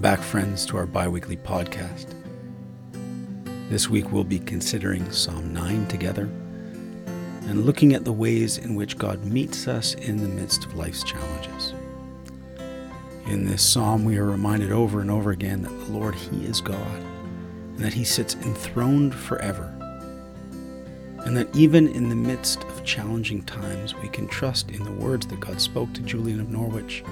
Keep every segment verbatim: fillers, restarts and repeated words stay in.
Welcome back, friends, to our bi-weekly podcast. This week we'll be considering Psalm nine together and looking at the ways in which God meets us in the midst of life's challenges. In this psalm, we are reminded over and over again that the Lord, He is God, and that He sits enthroned forever, and that even in the midst of challenging times, we can trust in the words that God spoke to Julian of Norwich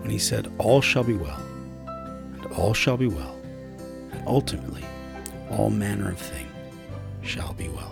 when He said, "All shall be well, and all shall be well, and ultimately all manner of thing shall be well."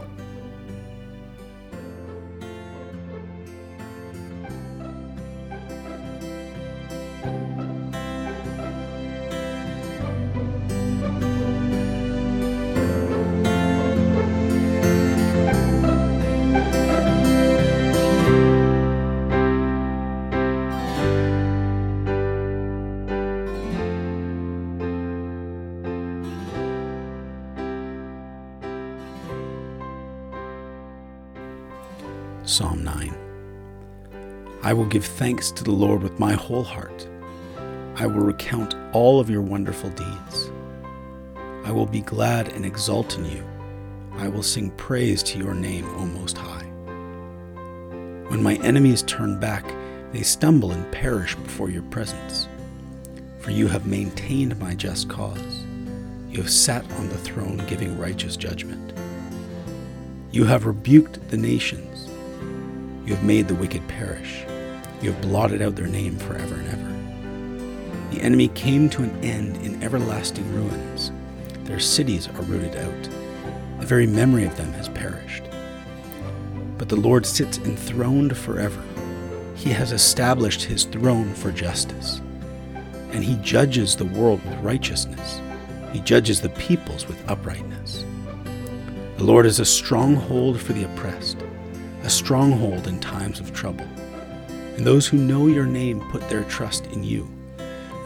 Psalm nine. I will give thanks to the Lord with my whole heart. I will recount all of your wonderful deeds. I will be glad and exult in you. I will sing praise to your name, O Most High. When my enemies turn back, they stumble and perish before your presence. For you have maintained my just cause. You have sat on the throne giving righteous judgment. You have rebuked the nations. You have made the wicked perish. You have blotted out their name forever and ever. The enemy came to an end in everlasting ruins. Their cities are rooted out. The very memory of them has perished. But the Lord sits enthroned forever. He has established His throne for justice. And He judges the world with righteousness. He judges the peoples with uprightness. The Lord is a stronghold for the oppressed, a stronghold in times of trouble. And those who know your name put their trust in you.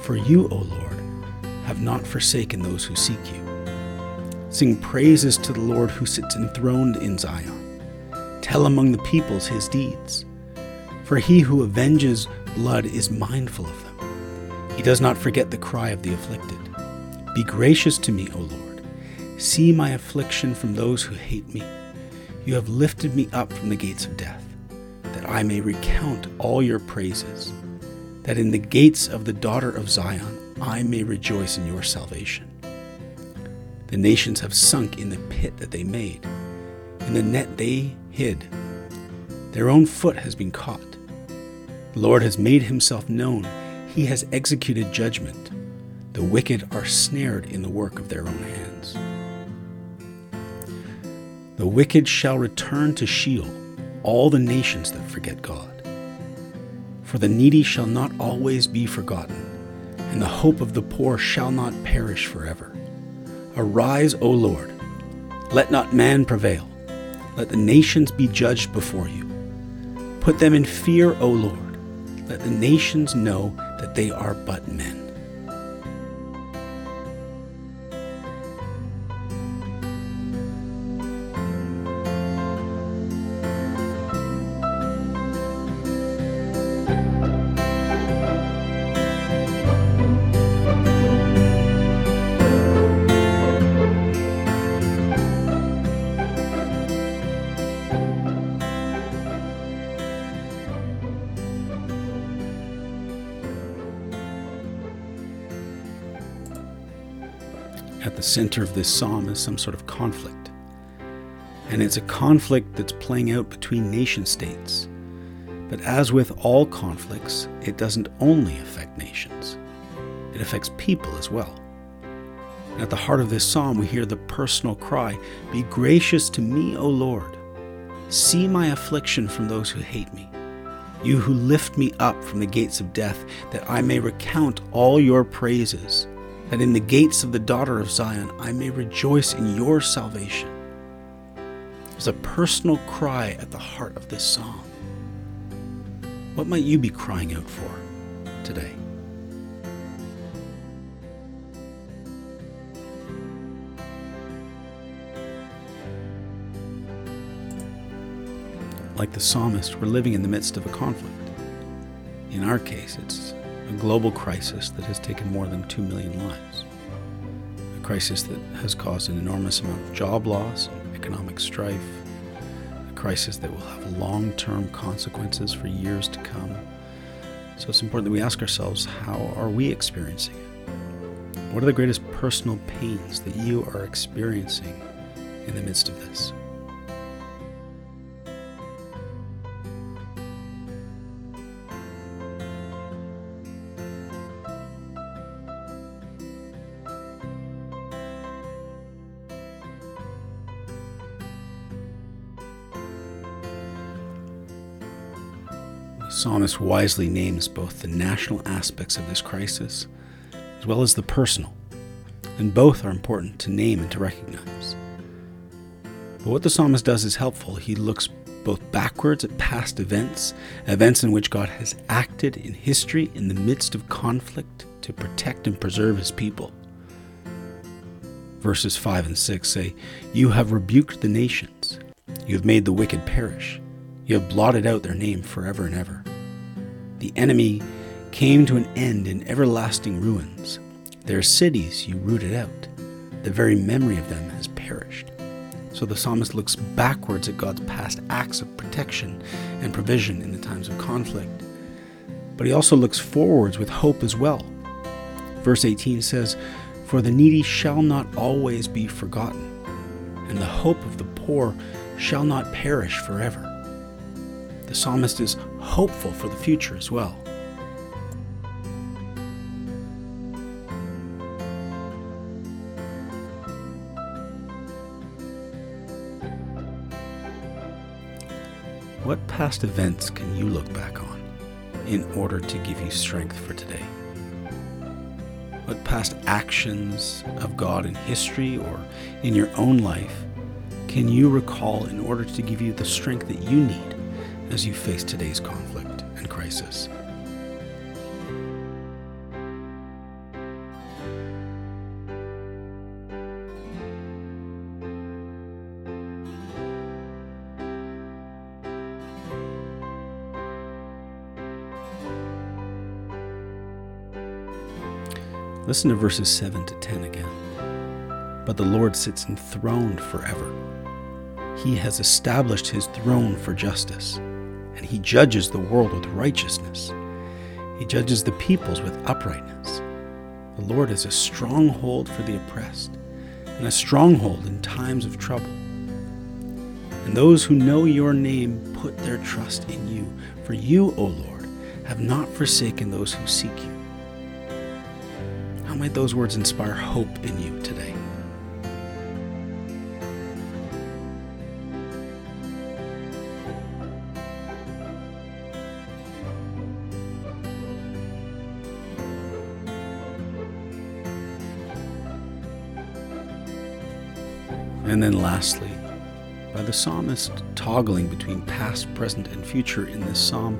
For you, O Lord, have not forsaken those who seek you. Sing praises to the Lord who sits enthroned in Zion. Tell among the peoples His deeds. For He who avenges blood is mindful of them. He does not forget the cry of the afflicted. Be gracious to me, O Lord. See my affliction from those who hate me. You have lifted me up from the gates of death, that I may recount all your praises, that in the gates of the daughter of Zion I may rejoice in your salvation. The nations have sunk in the pit that they made, in the net they hid. Their own foot has been caught. The Lord has made Himself known. He has executed judgment. The wicked are snared in the work of their own hands. The wicked shall return to Sheol, all the nations that forget God. For the needy shall not always be forgotten, and the hope of the poor shall not perish forever. Arise, O Lord, let not man prevail. Let the nations be judged before you. Put them in fear, O Lord. Let the nations know that they are but men. At the center of this psalm is some sort of conflict. And it's a conflict that's playing out between nation states. But as with all conflicts, it doesn't only affect nations. It affects people as well. And at the heart of this psalm, we hear the personal cry, "Be gracious to me, O Lord. See my affliction from those who hate me. You who lift me up from the gates of death, that I may recount all your praises. That in the gates of the daughter of Zion I may rejoice in your salvation." There's a personal cry at the heart of this psalm. What might you be crying out for today? Like the psalmist, we're living in the midst of a conflict. In our case, it's a global crisis that has taken more than two million lives, a crisis that has caused an enormous amount of job loss and economic strife, a crisis that will have long-term consequences for years to come. So it's important that we ask ourselves, how are we experiencing it? What are the greatest personal pains that you are experiencing in the midst of this? The psalmist wisely names both the national aspects of this crisis as well as the personal, and both are important to name and to recognize. But what the psalmist does is helpful. He looks both backwards at past events, events in which God has acted in history in the midst of conflict to protect and preserve his people. Verses five and six say, "You have rebuked the nations, you have made the wicked perish. You have blotted out their name forever and ever. The enemy came to an end in everlasting ruins. Their cities you rooted out. The very memory of them has perished." So the psalmist looks backwards at God's past acts of protection and provision in the times of conflict. But he also looks forwards with hope as well. Verse eighteen says, "For the needy shall not always be forgotten, and the hope of the poor shall not perish forever." The psalmist is hopeful for the future as well. What past events can you look back on in order to give you strength for today? What past actions of God in history or in your own life can you recall in order to give you the strength that you need as you face today's conflict and crisis? Listen to verses seven to ten again. "But the Lord sits enthroned forever. He has established his throne for justice, and he judges the world with righteousness. He judges the peoples with uprightness. The Lord is a stronghold for the oppressed, and a stronghold in times of trouble. And those who know your name put their trust in you, for you, O Lord, have not forsaken those who seek you." How might those words inspire hope in you today? And then lastly, by the psalmist toggling between past, present, and future in this psalm,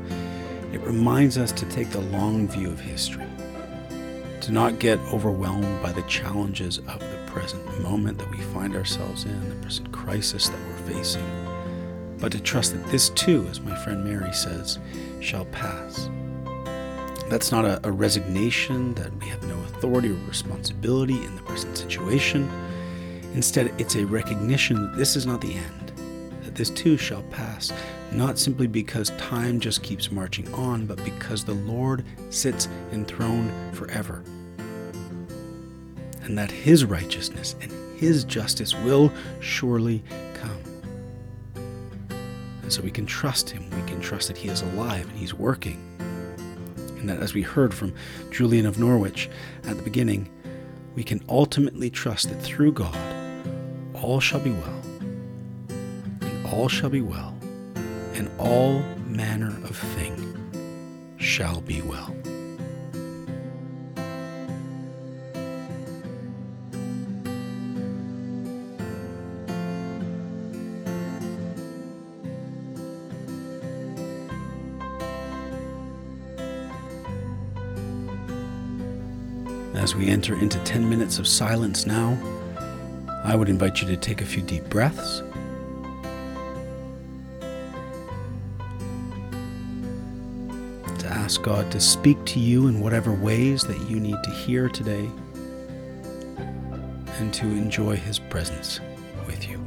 it reminds us to take the long view of history, to not get overwhelmed by the challenges of the present moment that we find ourselves in, the present crisis that we're facing, but to trust that this too, as my friend Mary says, shall pass. That's not a, a resignation that we have no authority or responsibility in the present situation. Instead, it's a recognition that this is not the end, that this too shall pass, not simply because time just keeps marching on, but because the Lord sits enthroned forever, and that his righteousness and his justice will surely come. And so we can trust him, we can trust that he is alive and he's working, and that, as we heard from Julian of Norwich at the beginning, we can ultimately trust that through God, all shall be well, and all shall be well, and all manner of thing shall be well. As we enter into ten minutes of silence now, I would invite you to take a few deep breaths. To ask God to speak to you in whatever ways that you need to hear today, and to enjoy His presence with you.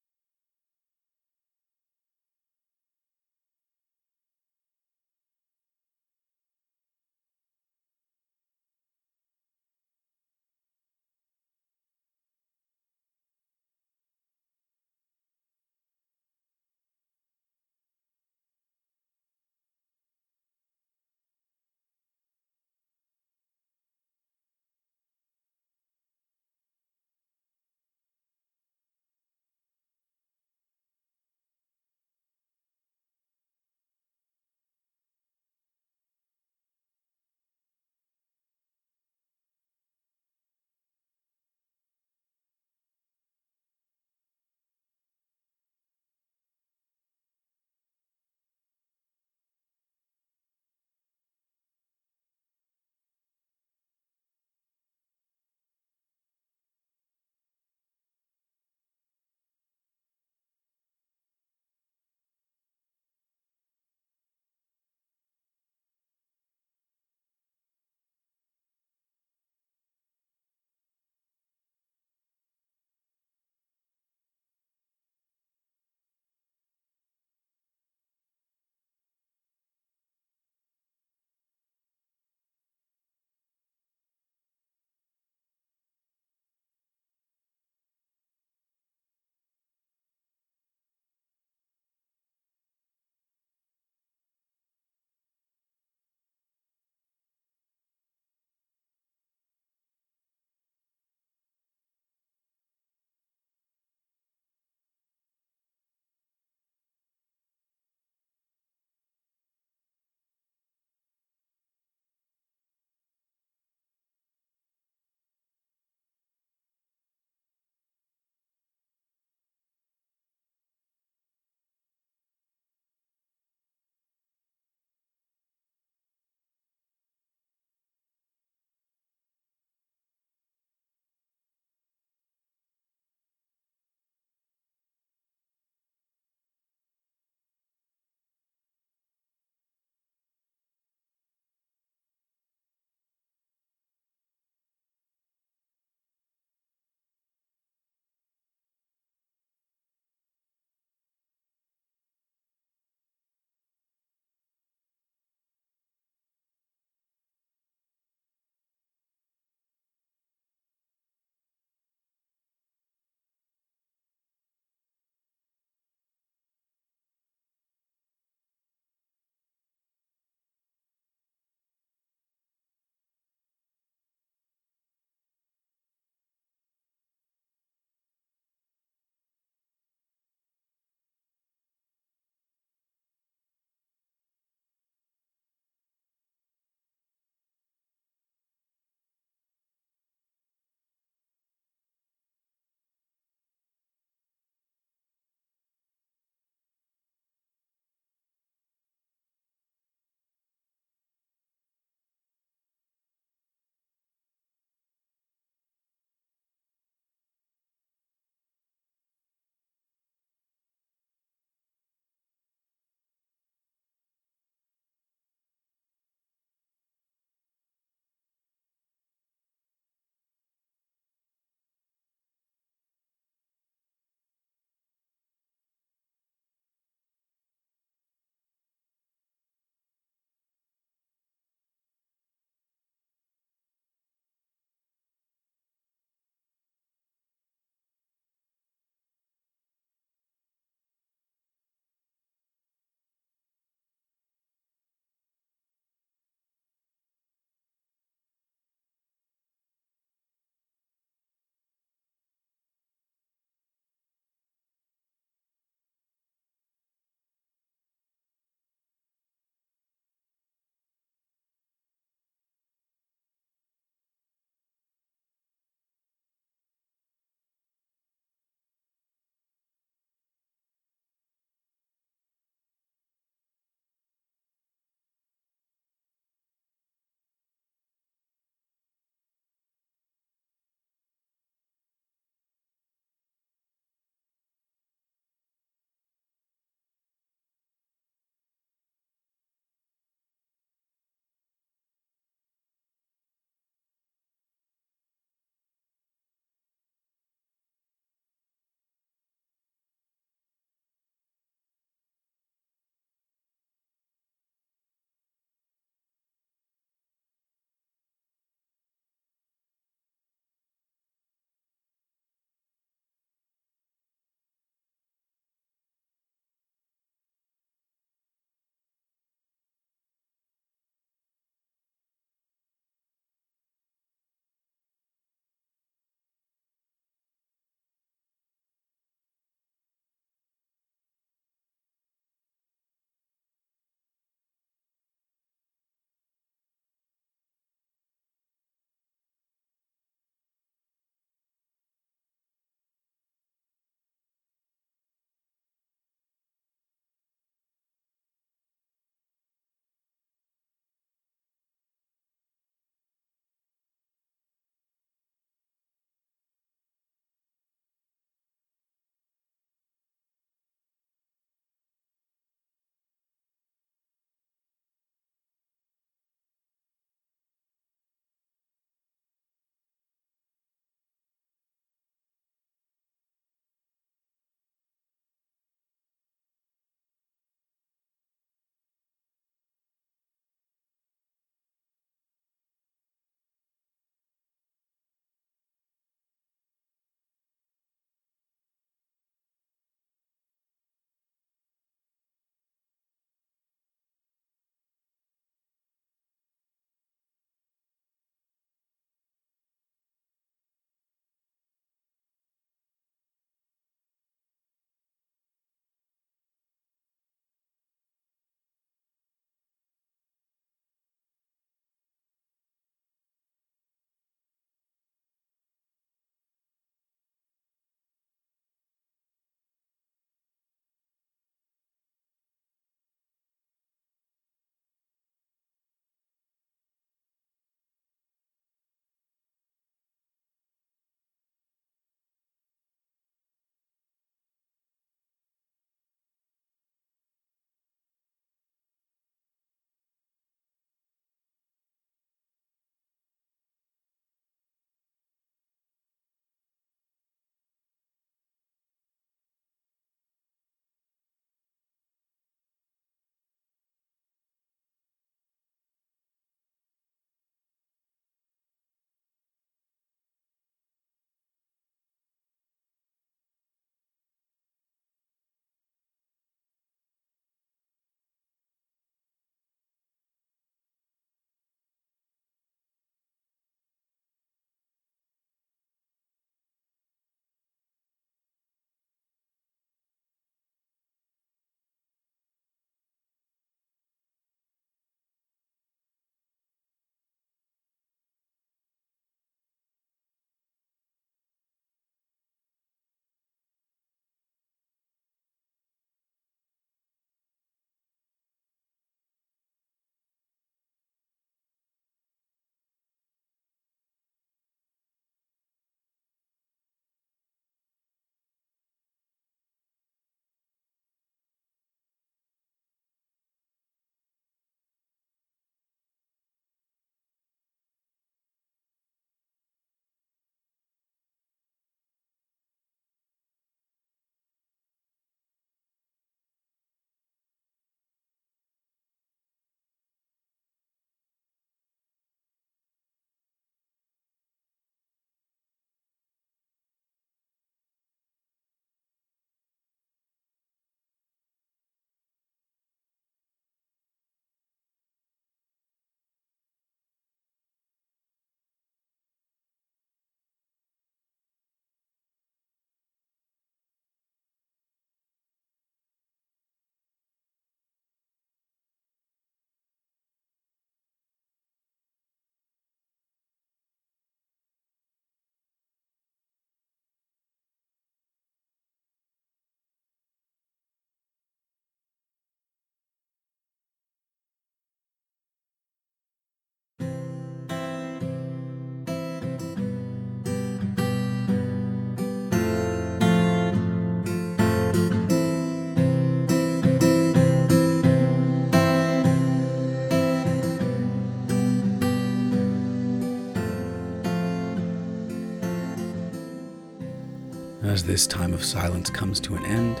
As this time of silence comes to an end,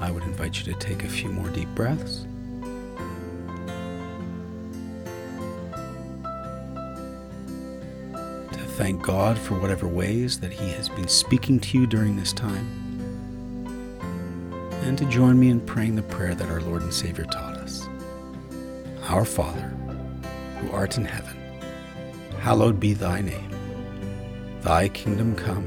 I would invite you to take a few more deep breaths. To thank God for whatever ways that He has been speaking to you during this time. And to join me in praying the prayer that our Lord and Savior taught us. Our Father, who art in heaven, hallowed be thy name. Thy kingdom come.